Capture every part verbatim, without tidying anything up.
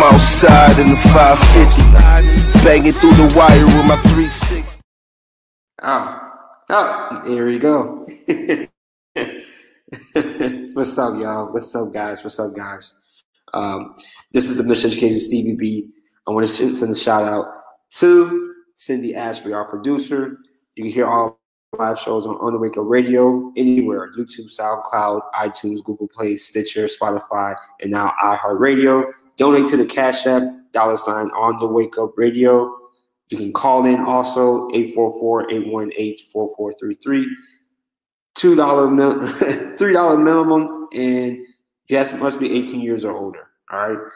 I'm outside in the five fifty, banging through the wire with my three six. Oh, oh, here we go. What's up, y'all? What's up, guys? What's up, guys? Um, this is The Miseducation of Stevie B. I want to send a shout out to Cindy Ashby, our producer. You can hear all live shows on On the Wake Up Radio anywhere: YouTube, SoundCloud, iTunes, Google Play, Stitcher, Spotify, and now iHeartRadio. Donate to the Cash App, dollar sign On the Wake Up Radio. You can call in also eight four four, eight one eight, four four three three. two dollars, three dollars minimum, and yes, it must be eighteen years or older. All right.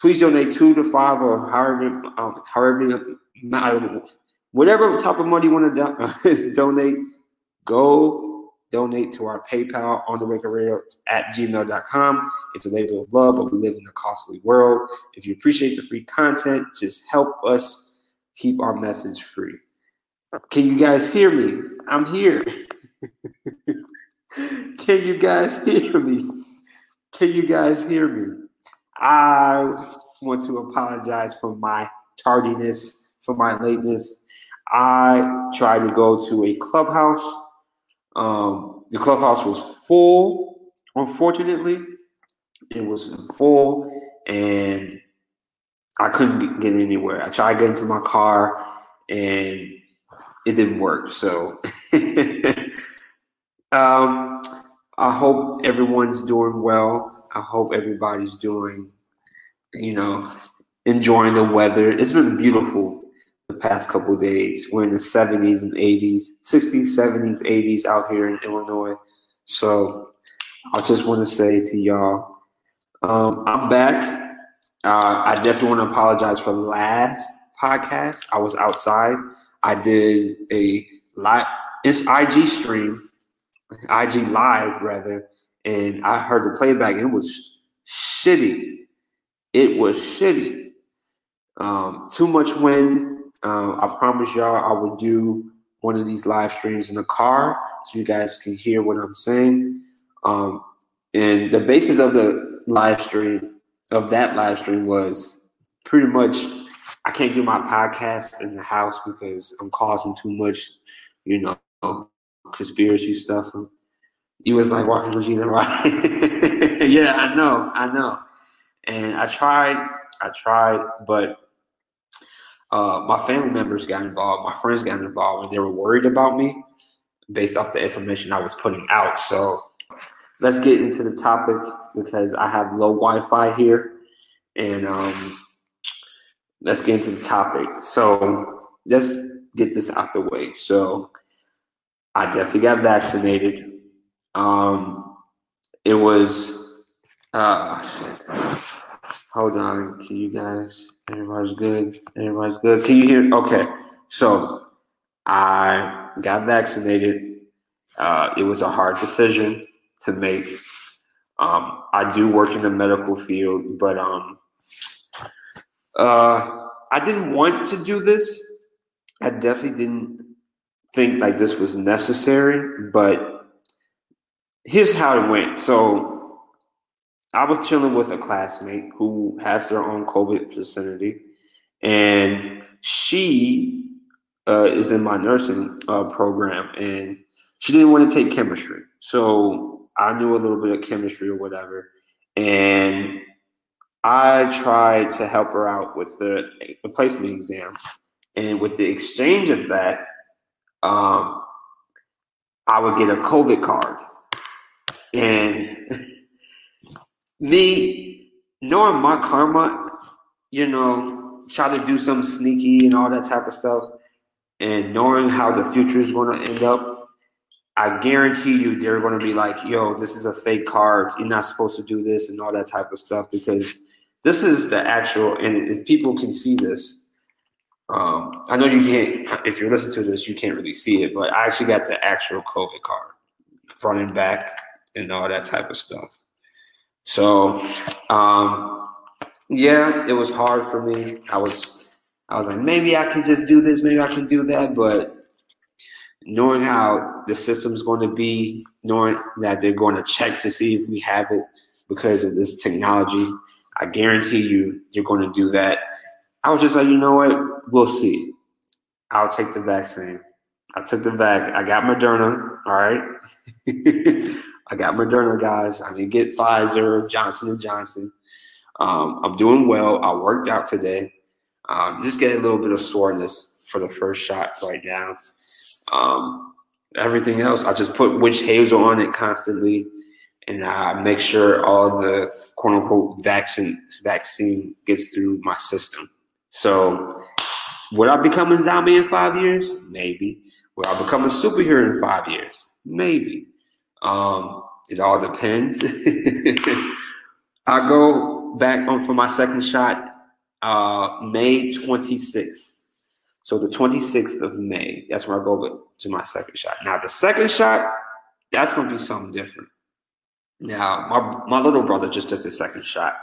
Please donate two to five or however, um, however, whatever type of money you want to do- donate, go donate to our PayPal on the wake up radio at gmail dot com. It's a labor of love, but we live in a costly world. If you appreciate the free content, just help us keep our message free. Can you guys hear me? I'm here. Can you guys hear me? Can you guys hear me? I want to apologize for my tardiness, for my lateness. I tried to go to a Clubhouse. Um, the Clubhouse was full, unfortunately. It was full, and I couldn't get anywhere. I tried getting to my car, and it didn't work. So um, I hope everyone's doing well. I hope everybody's doing, you know, enjoying the weather. It's been beautiful the past couple of days. We're in the seventies and eighties, sixties, seventies, eighties out here in Illinois. So I just want to say to y'all, um, I'm back. Uh, I definitely want to apologize for last podcast. I was outside. I did a live, it's I G stream, I G live rather. And I heard the playback, and it was shitty. It was shitty. Um, too much wind. Um, I promise y'all I will do one of these live streams in the car so you guys can hear what I'm saying. Um, and the basis of the live stream, of that live stream, was pretty much I can't do my podcast in the house because I'm causing too much, you know, conspiracy stuff. He was like walking with Jesus, right? Yeah, I know, I know. And I tried, I tried, but uh, my family members got involved, my friends got involved, and they were worried about me based off the information I was putting out. So let's get into the topic because I have low Wi-Fi here. And um, let's get into the topic. So let's get this out the way. So I definitely got vaccinated. Um, it was, uh, hold on. Can you guys, everybody's good. Everybody's good. Can you hear? Okay. So I got vaccinated. Uh, it was a hard decision to make. Um, I do work in the medical field, but, um, uh, I didn't want to do this. I definitely didn't think like this was necessary, but here's how it went. So I was chilling with a classmate who has their own COVID facility, and she uh, is in my nursing uh, program, and she didn't want to take chemistry. So I knew a little bit of chemistry or whatever, and I tried to help her out with the placement exam. And with the exchange of that, um, I would get a COVID card. And me, knowing my karma, you know, try to do something sneaky and all that type of stuff, and knowing how the future is going to end up, I guarantee you they're going to be like, yo, this is a fake card. You're not supposed to do this and all that type of stuff, because this is the actual, and if people can see this, um, I know you can't, if you're listening to this, you can't really see it, but I actually got the actual COVID card, front and back, and all that type of stuff. So, um, yeah, it was hard for me. I was, I was like, maybe I can just do this, maybe I can do that. But knowing how the system's going to be, knowing that they're going to check to see if we have it because of this technology, I guarantee you, you're going to do that. I was just like, you know what? We'll see. I'll take the vaccine. I took the vac. I got Moderna. All right. I got Moderna, guys. I didn't get Pfizer, Johnson and Johnson. Um, I'm doing well. I worked out today. Um, just get a little bit of soreness for the first shot right now. Um, everything else, I just put witch hazel on it constantly. And I make sure all the quote unquote vaccine vaccine gets through my system. So would I become a zombie in five years? Maybe. Would I become a superhero in five years? Maybe. Um, it all depends. I go back on for my second shot uh, May twenty-sixth. So the twenty-sixth of May, that's when I go with, to my second shot. Now the second shot, that's going to be something different. Now, my my little brother just took his second shot,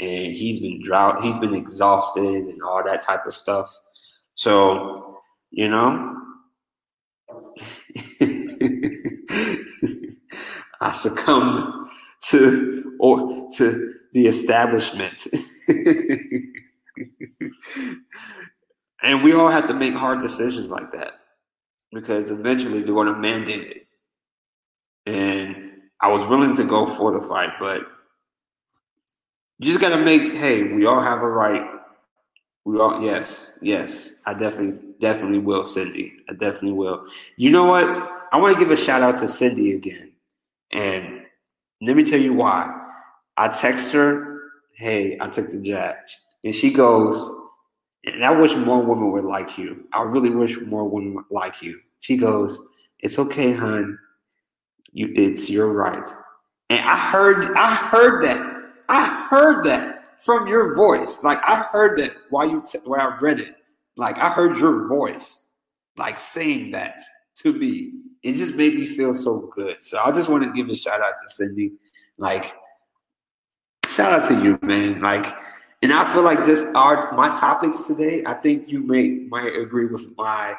and he's been drought, he's been exhausted and all that type of stuff. So, you know, I succumbed to or to the establishment. And we all have to make hard decisions like that, because eventually they're going to mandate it. And I was willing to go for the fight, but you just got to make, hey, we all have a right. We all, yes, yes, I definitely, definitely will, Cindy. I definitely will. You know what? I want to give a shout out to Cindy again. And let me tell you why. I text her, hey, I took the jab. And she goes, and I wish more women were like you. I really wish more women were like you. She goes, it's okay, hon. You, it's your right. And I heard, I heard that. I heard that from your voice. Like I heard that while you, t- while I read it, like I heard your voice, like saying that to me. It just made me feel so good. So I just want to give a shout out to Cindy. Like, shout out to you, man. Like, and I feel like this are my topics today. I think you may, might agree with my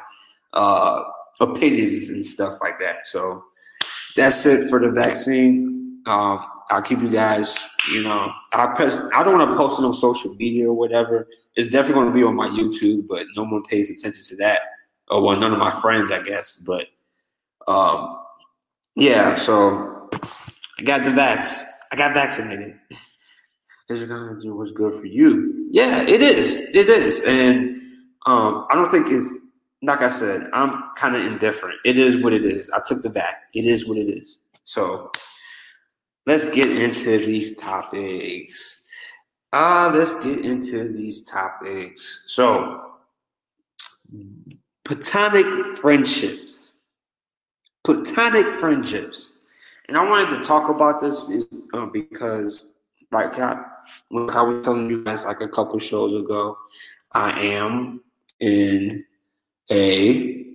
uh, opinions and stuff like that. So that's it for the vaccine. Um, I'll keep you guys, you know, I press, I don't want to post it on social media or whatever. It's definitely going to be on my YouTube, but no one pays attention to that. Oh, well, none of my friends, I guess. But, um, yeah, so I got the vax. I got vaccinated. It's going to do what's good for you. Yeah, it is. It is. And um, I don't think it's, like I said, I'm kind of indifferent. It is what it is. I took the vac. It is what it is. So let's get into these topics. Ah, uh, let's get into these topics. So platonic friendships, platonic friendships. And I wanted to talk about this because like I, like I was telling you guys like a couple shows ago, I am in a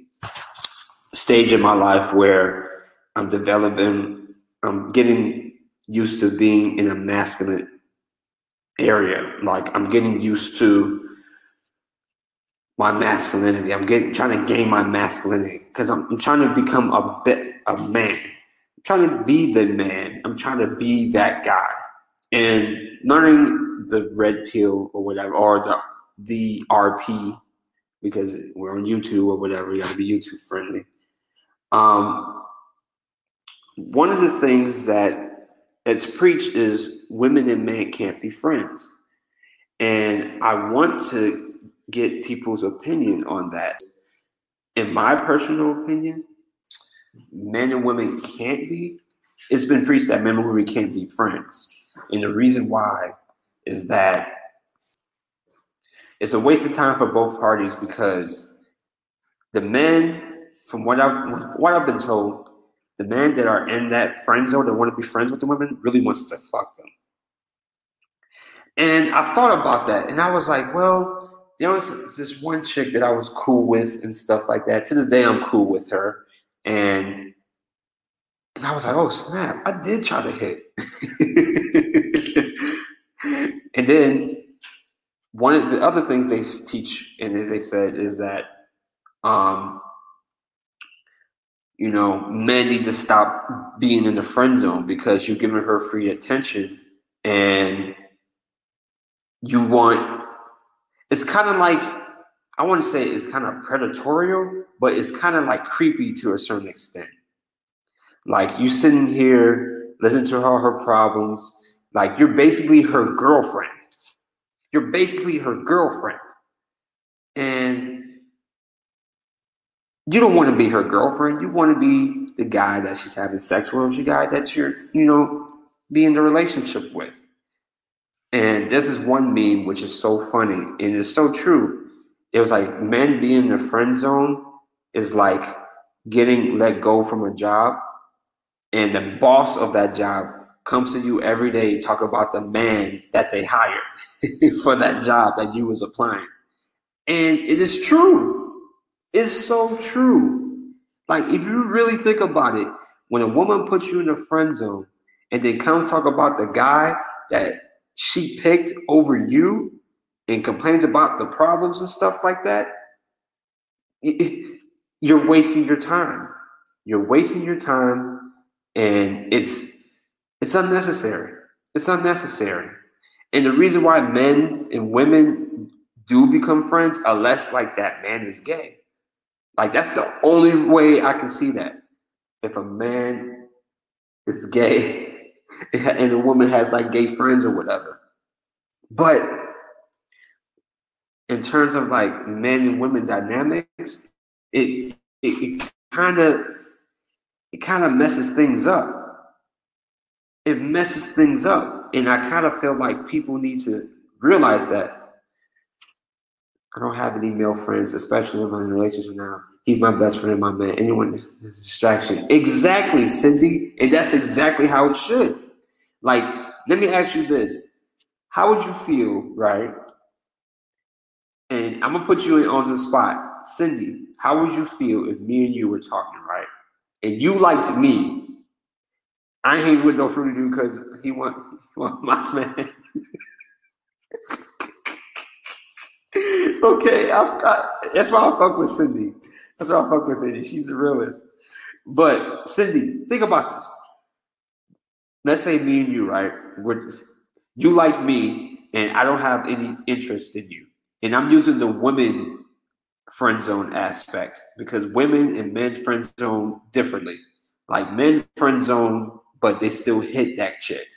stage in my life where I'm developing, I'm getting used to being in a masculine area. Like I'm getting used to my masculinity. I'm getting trying to gain my masculinity because I'm, I'm trying to become a bit a man. I'm trying to be the man. I'm trying to be that guy. And learning the red pill or whatever, or the D R P, because we're on YouTube or whatever, you gotta be YouTube friendly. Um, one of the things that it's preached is women and men can't be friends. And I want to get people's opinion on that. In my personal opinion, men and women can't be. It's been preached that men and women can't be friends. And the reason why is that it's a waste of time for both parties, because the men, from what I've from what I've been told, the men that are in that friend zone that want to be friends with the women really wants to fuck them. And I thought about that, and I was like, well, there was this one chick that I was cool with and stuff like that. To this day, I'm cool with her, and and I was like, oh snap, I did try to hit, and then. One of the other things they teach and they said is that, um, you know, men need to stop being in the friend zone because you're giving her free attention and you want, it's kind of like, I want to say it's kind of predatorial, but it's kind of like creepy to a certain extent. Like you sitting here, listen to all her problems. Like you're basically her girlfriend. You're basically her girlfriend. And you don't want to be her girlfriend. You want to be the guy that she's having sex with, the guy that you're, you know, being in a relationship with. And this is one meme which is so funny and it's so true. It was like men being in the friend zone is like getting let go from a job, and the boss of that job comes to you every day, talk about the man that they hired for that job that you was applying. And it is true. It's so true. Like if you really think about it, when a woman puts you in the friend zone and then comes talk about the guy that she picked over you and complains about the problems and stuff like that, it, you're wasting your time. You're wasting your time, and it's it's unnecessary. It's unnecessary. And the reason why men and women do become friends, unless like that man is gay. Like that's the only way I can see that. If a man is gay and a woman has like gay friends or whatever. But in terms of like men and women dynamics, it it kind of it kind of messes things up. It messes things up, and I kind of feel like people need to realize that. I don't have any male friends, especially if I'm in a relationship now. He's my best friend, my man. Anyone is a distraction. Exactly, Cindy, and that's exactly how it should. Like, let me ask you this: how would you feel, right? And I'm going to put you in on the spot. Cindy, how would you feel if me and you were talking, right? And you liked me. I ain't with no fruity dude because he want, he want my man. Okay, I, I, that's why I fuck with Cindy. That's why I fuck with Cindy. She's the realest. But, Cindy, think about this. Let's say me and you, right? We're, you like me, and I don't have any interest in you. And I'm using the women friend zone aspect because women and men friend zone differently. Like men friend zone, but they still hit that chick.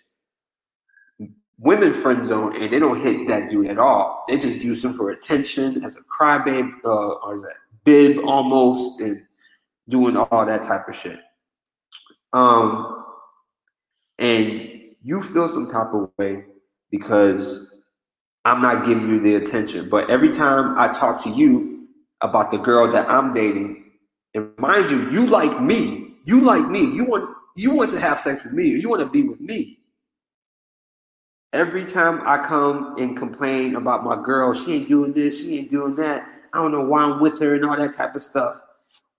Women friend zone, and they don't hit that dude at all. They just use him for attention as a crybabe, uh, or is that bib almost, and doing all that type of shit. Um, and you feel some type of way because I'm not giving you the attention. But every time I talk to you about the girl that I'm dating, and mind you, you like me. You like me. You want you want to have sex with me. Or you want to be with me. Every time I come and complain about my girl, she ain't doing this, she ain't doing that. I don't know why I'm with her and all that type of stuff.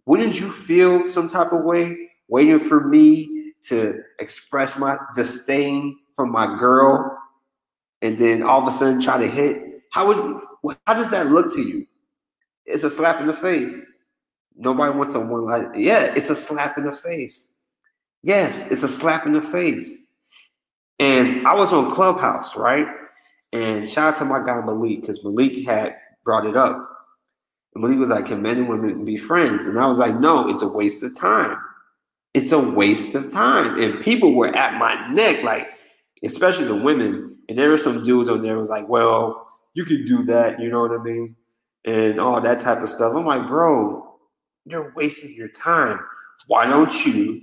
Wouldn't you feel some type of way waiting for me to express my disdain for my girl? And then all of a sudden try to hit. How would you, how does that look to you? It's a slap in the face. Nobody wants a one like, yeah, it's a slap in the face. Yes, it's a slap in the face. And I was on Clubhouse, right? And shout out to my guy Malik, because Malik had brought it up. And Malik was like, can men and women be friends? And I was like, no, it's a waste of time. It's a waste of time. And people were at my neck like, especially the women, and there were some dudes on there was like, well, you could do that, you know what I mean, and all that type of stuff. I'm like, bro, you're wasting your time. Why don't you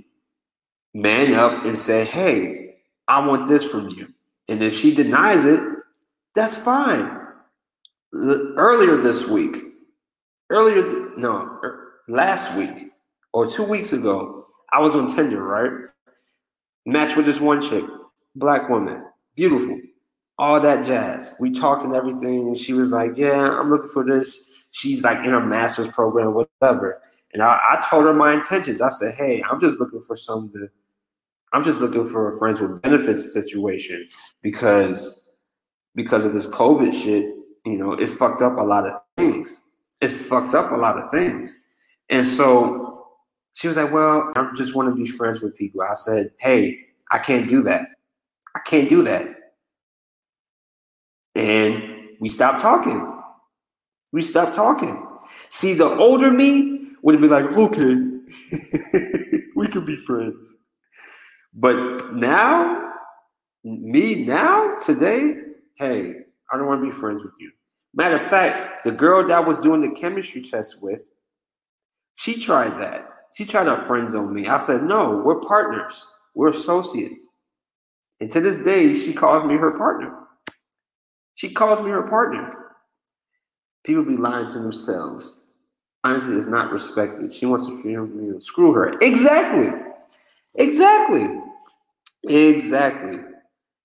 man up and say, hey, I want this from you? And if she denies it, that's fine. Earlier this week, earlier, th- no, er, last week or two weeks ago, I was on Tinder, right? Matched with this one chick. Black woman, beautiful, all that jazz. We talked and everything, and she was like, yeah, I'm looking for this. She's like in her master's program, whatever. And I, I told her my intentions. I said, hey, I'm just looking for some to, I'm just looking for a friends with benefits situation because, because of this COVID shit, you know, it fucked up a lot of things. It fucked up a lot of things. And so she was like, well, I just want to be friends with people. I said, hey, I can't do that. I can't do that. And we stopped talking. We stopped talking. See, the older me would have been like, okay, we could be friends. But now, me now, today, hey, I don't want to be friends with you. Matter of fact, the girl that I was doing the chemistry test with, she tried that. She tried our friends on me. I said, no, we're partners. We're associates. And to this day, she calls me her partner. She calls me her partner. People be lying to themselves. Honestly, it's not respected. She wants to feel me and screw her. Exactly. Exactly. Exactly.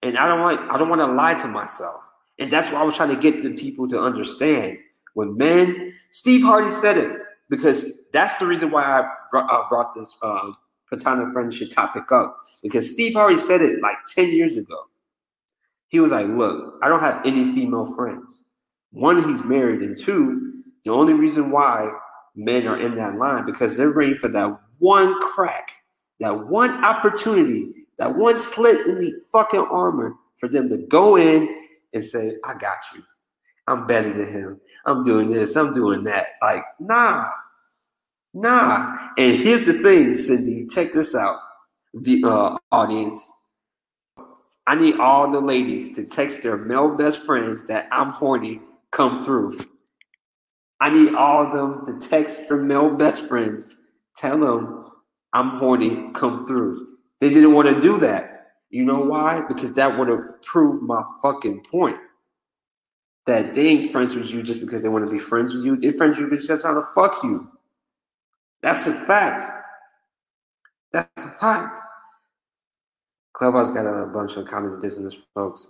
And I don't want, I don't want to lie to myself. And that's why I was trying to get the people to understand. When men, Steve Hardy said it, because that's the reason why I brought, I brought this uh, platonic friendship topic up. Because Steve Hardy said it like ten years ago. He was like, look, I don't have any female friends. One, he's married, and two, the only reason why men are in that line, because they're waiting for that one crack, that one opportunity, that one slit in the fucking armor for them to go in and say, I got you. I'm better than him. I'm doing this. I'm doing that. Like, nah. Nah. And here's the thing, Cindy. Check this out, the uh, audience. I need all the ladies to text their male best friends that I'm horny, come through. I need all of them to text their male best friends, tell them I'm horny, come through. They didn't want to do that. You know why? Because that would have proved my fucking point. That they ain't friends with you just because they want to be friends with you. They're friends with you because that's how to fuck you. That's a fact. That's a fact. Clubhouse got a bunch of common business folks,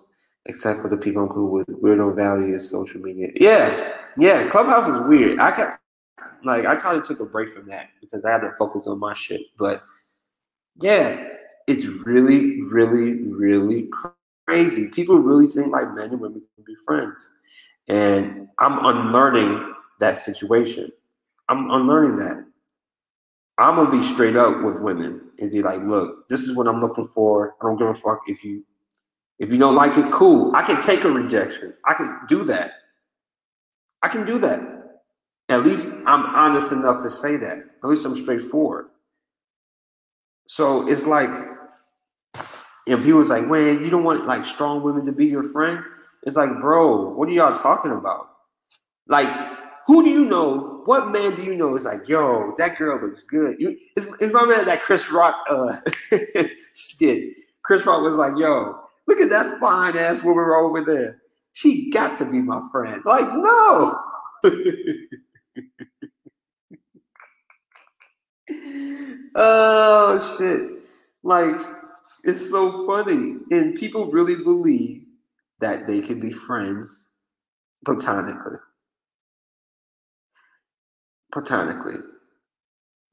except for the people who with weirdo values, social media. Yeah, yeah. Clubhouse is weird. I can, like, I kind of took a break from that because I had to focus on my shit. But yeah. It's really, really, really crazy. People really think like men and women can be friends. And I'm unlearning that situation. I'm unlearning that. I'm going to be straight up with women and be like, look, this is what I'm looking for. I don't give a fuck if you if you don't like it, cool. I can take a rejection. I can do that. I can do that. At least I'm honest enough to say that. At least I'm straightforward. So it's like, you know, people's like, man, you don't want like strong women to be your friend. It's like, bro, what are y'all talking about? Like, who do you know? What man do you know is like, yo, that girl looks good. You, it's, it's my man that Chris Rock uh, skit. Chris Rock was like, yo, look at that fine ass woman over there. She got to be my friend. Like, no. Oh shit. Like, it's so funny. And people really believe that they can be friends platonically. Platonically.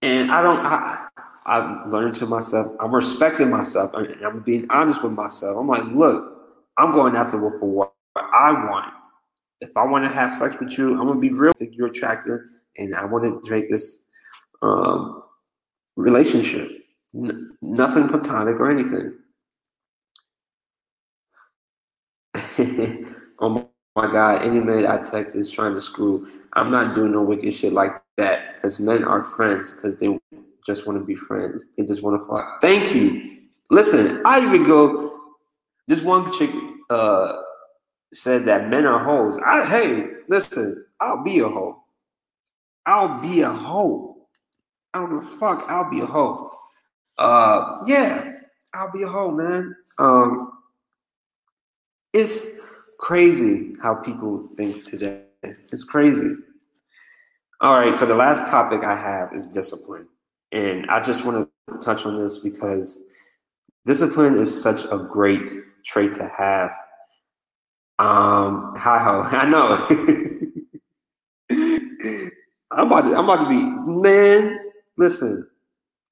And I don't, I, I've learned to myself, I'm respecting myself, and I'm being honest with myself. I'm like, look, I'm going out to look for what I want. If I want to have sex with you, I'm going to be real. I think you're attractive, and I want to make this um, relationship. N- nothing platonic or anything. Oh my God, any man I text is trying to screw. I'm not doing no wicked shit like that, because men are friends because they just want to be friends. They just want to fuck. Thank you. Listen, I even go, this one chick uh, said that men are hoes. I, hey, listen, I'll be a hoe. I'll be a hoe. I don't know, fuck, I'll be a hoe. Uh, yeah, I'll be a hoe, man. Um, it's crazy how people think today. It's crazy. All right, so the last topic I have is discipline. And I just want to touch on this because discipline is such a great trait to have. Um, hi-ho, I know. I'm about to, I'm about to be, man. Listen,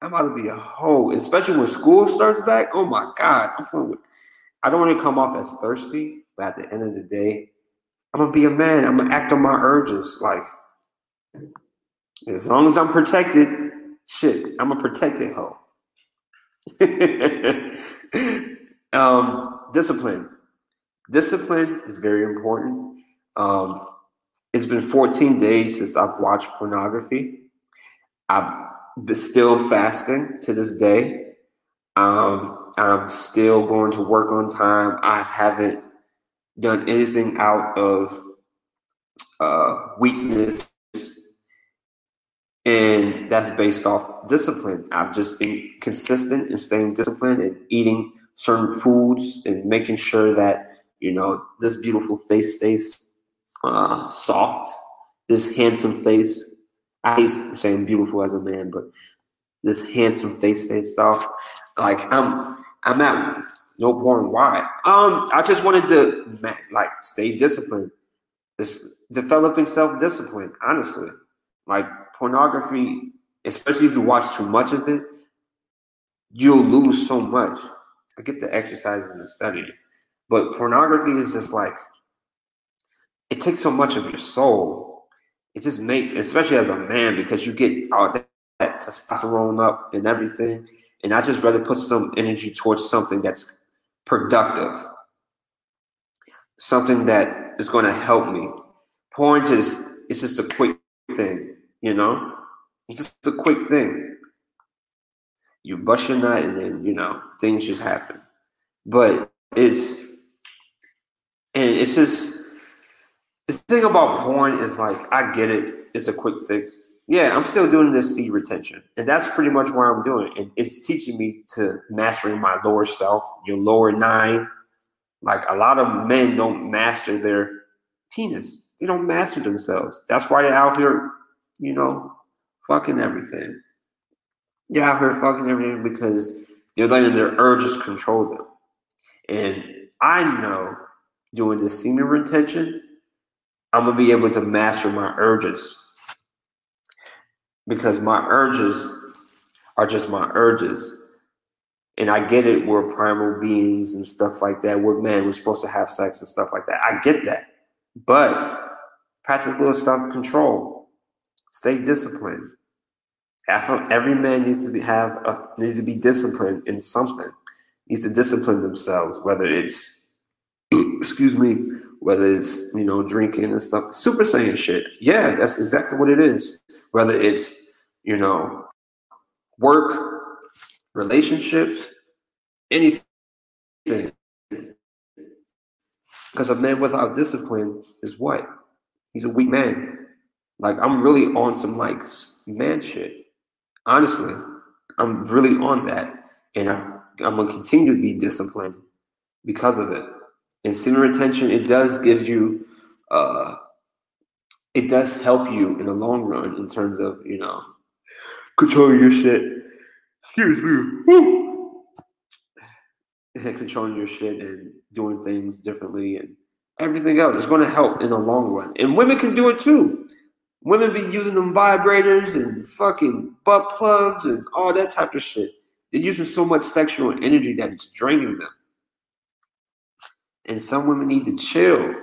I'm about to be a hoe, especially when school starts back. Oh my God, I'm feeling weird. I don't want to come off as thirsty, but at the end of the day, I'm gonna be a man. I'm gonna act on my urges. Like, as long as I'm protected, shit, I'm a protected hoe. um, discipline. Discipline is very important. Um, it's been fourteen days since I've watched pornography. I'm still fasting to this day. Um, I'm still going to work on time. I haven't done anything out of uh, weakness. And that's based off discipline. I've just been consistent and staying disciplined and eating certain foods and making sure that, you know, this beautiful face stays uh, soft, this handsome face. I hate saying beautiful as a man, but this handsome face stays soft. Like I'm, I'm at no point why. Um, I just wanted to like stay disciplined. It's developing self-discipline, honestly. Like pornography, especially if you watch too much of it, you'll lose so much. I get the exercise and the study, but pornography is just like, it takes so much of your soul. It just makes, especially as a man, because you get all that, that testosterone up and everything. And I just rather put some energy towards something that's productive, something that is going to help me. Porn just, it's just a quick thing, you know, it's just a quick thing. You bust your nut and then, you know, things just happen. But it's, and it's just, the thing about porn is like, I get it. It's a quick fix. Yeah, I'm still doing this seed retention. And that's pretty much what I'm doing. And it's teaching me to mastering my lower self, your lower nine. Like a lot of men don't master their penis. They don't master themselves. That's why they're out here, you know, fucking everything. They're out here fucking everything because they're letting their urges control them. And I know doing this semen retention, I'm going to be able to master my urges. Because my urges are just my urges. And I get it, we're primal beings and stuff like that. We're men, we're supposed to have sex and stuff like that. I get that. But practice a little self-control. Stay disciplined. Every man needs to be have a, needs to be disciplined in something. Needs to discipline themselves, whether it's excuse me, whether it's you know drinking and stuff. Super Saiyan shit. Yeah, that's exactly what it is. Whether it's you know work, relationships, anything. Because a man without discipline is what? He's a weak man. Like, I'm really on some, like, man shit. Honestly, I'm really on that. And I'm, I'm going to continue to be disciplined because of it. And semen retention, it does give you, uh, it does help you in the long run in terms of, you know, controlling your shit. Excuse me. Woo! Controlling your shit and doing things differently and everything else. It's going to help in the long run. And women can do it too. Women be using them vibrators and fucking butt plugs and all that type of shit. They're using so much sexual energy that it's draining them. And some women need to chill.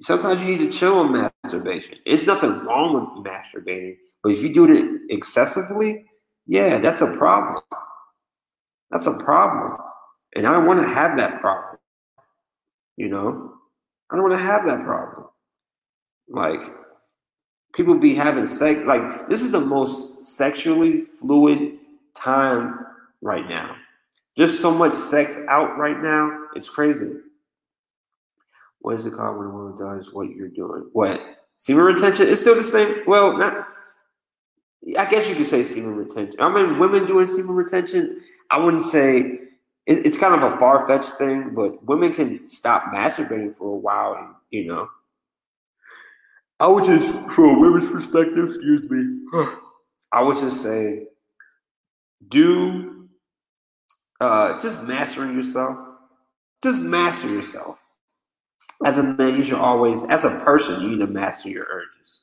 Sometimes you need to chill on masturbation. It's nothing wrong with masturbating, but if you do it excessively, yeah, that's a problem. That's a problem. And I don't want to have that problem, you know? I don't want to have that problem. Like, people be having sex. Like, this is the most sexually fluid time right now. There's so much sex out right now. It's crazy. What is it called when a woman does what you're doing? What? Semen retention? It's still the same. Well, not. I guess you could say semen retention. I mean, women doing semen retention, I wouldn't say... It's kind of a far-fetched thing, but women can stop masturbating for a while, and, you know. I would just, from a women's perspective, excuse me, I would just say, do, uh, just mastering yourself. Just master yourself. As a man, you should always, as a person, you need to master your urges.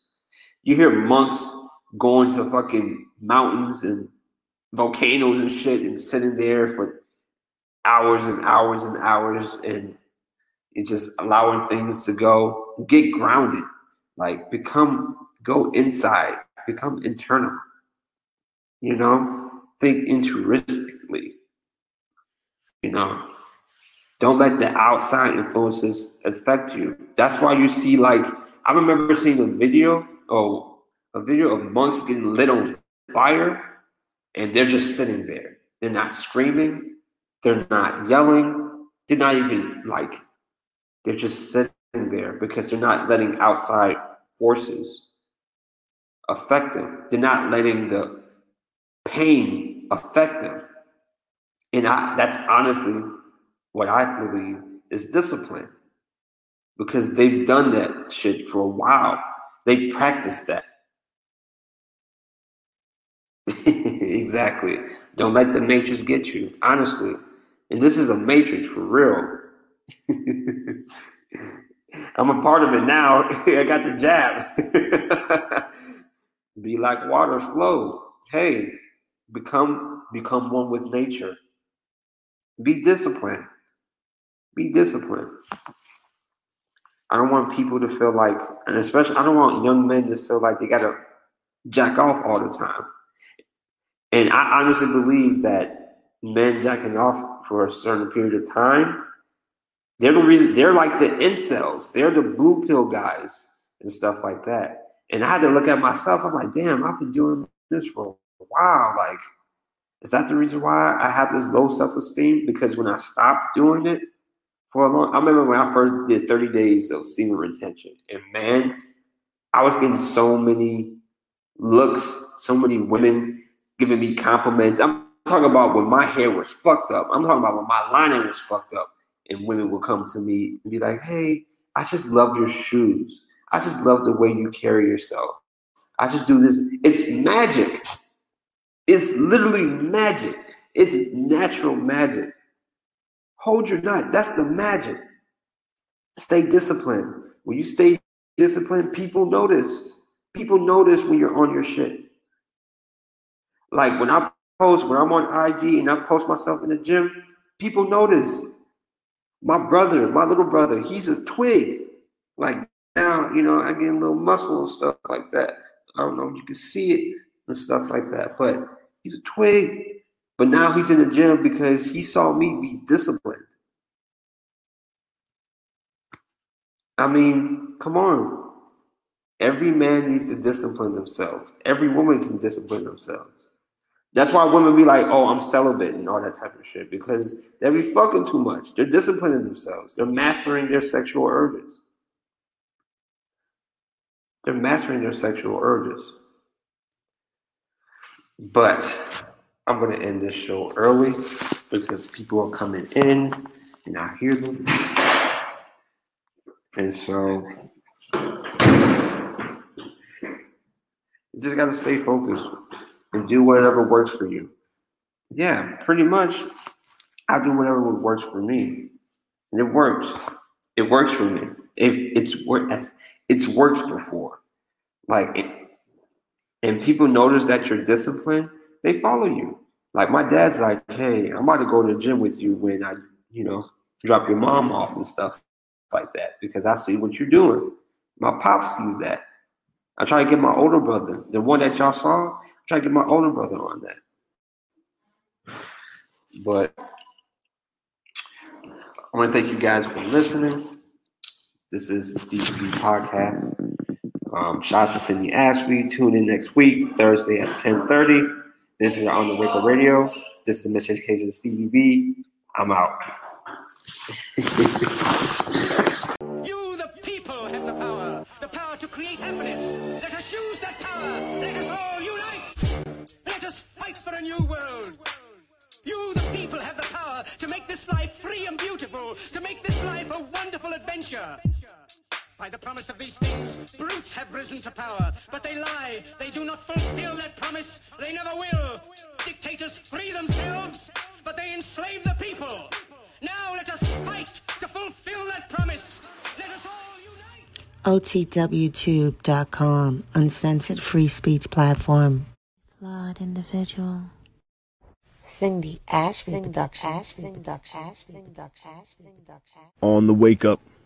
You hear monks going to fucking mountains and volcanoes and shit and sitting there for hours and hours and hours and, and just allowing things to go. Get grounded. Like become, go inside, become internal, you know, think intuitively, you know, Don't let the outside influences affect you. That's why you see, like, I remember seeing a video, oh, a video of monks getting lit on fire, and they're just sitting there. They're not screaming. They're not yelling. They're not even, like, they're just sitting there because they're not letting outside forces affect them. They're not letting the pain affect them. And I, that's honestly what I believe is discipline, because they've done that shit for a while. They practiced that. Exactly. Don't let the matrix get you, honestly. And this is a matrix for real. I'm a part of it now. I got the jab. Be like water, flow. Hey, become become one with nature. Be disciplined. Be disciplined. I don't want people to feel like, and especially I don't want young men to feel like they got to jack off all the time. And I honestly believe that men jacking off for a certain period of time, they're the reason, they're like the incels. They're the blue pill guys and stuff like that. And I had to look at myself. I'm like, damn, I've been doing this for a while. Like, is that the reason why I have this low self-esteem? Because when I stopped doing it for a long, I remember when I first did thirty days of semen retention, and man, I was getting so many looks, so many women giving me compliments. I'm talking about when my hair was fucked up. I'm talking about when my lining was fucked up, and women would come to me and be like, hey, I just love your shoes. I just love the way you carry yourself. I just do this. It's magic. It's literally magic. It's natural magic. Hold your nut. That's the magic. Stay disciplined. When you stay disciplined, people notice. People notice when you're on your shit. Like when I post, when I'm on I G and I post myself in the gym, people notice. My brother, my little brother, he's a twig. Like now, you know, I get a little muscle and stuff like that. I don't know if you can see it and stuff like that, but he's a twig. But now he's in the gym because he saw me be disciplined. I mean, come on. Every man needs to discipline themselves. Every woman can discipline themselves. That's why women be like, oh, I'm celibate and all that type of shit, because they be fucking too much. They're disciplining themselves. They're mastering their sexual urges. They're mastering their sexual urges. But I'm going to end this show early because people are coming in and I hear them. And so you just got to stay focused and do whatever works for you. Yeah, pretty much. I do whatever works for me. And it works. It works for me. If it's worked, it's worked before. Like, it, and people notice that you're disciplined, they follow you. Like my dad's like, hey, I'm about to go to the gym with you when I, you know, drop your mom off and stuff like that, because I see what you're doing. My pop sees that. I try to get my older brother, the one that y'all saw, I try to get my older brother on that. But I want to thank you guys for listening. This is the Steve B podcast. Um, shout out to Cindy Ashby. Tune in next week, Thursday at ten thirty. This is On the Wake Up Radio. This is The Miseducation of Stevie B. I'm out. You, the people, have the power. The power to create happiness. Let us use that power. Let us all unite. Let us fight for a new world. You, the people, have the power to make this life free and beautiful. To make this life a wonderful adventure. By the promise of these things, brutes have risen to power, but they lie. They do not fulfill that promise. They never will. Dictators free themselves, but they enslave the people. Now let us fight to fulfill that promise. Let us all unite. O T W tube dot com, uncensored free speech platform. Flawed individual. Cindy Ashby. On the Wake Up.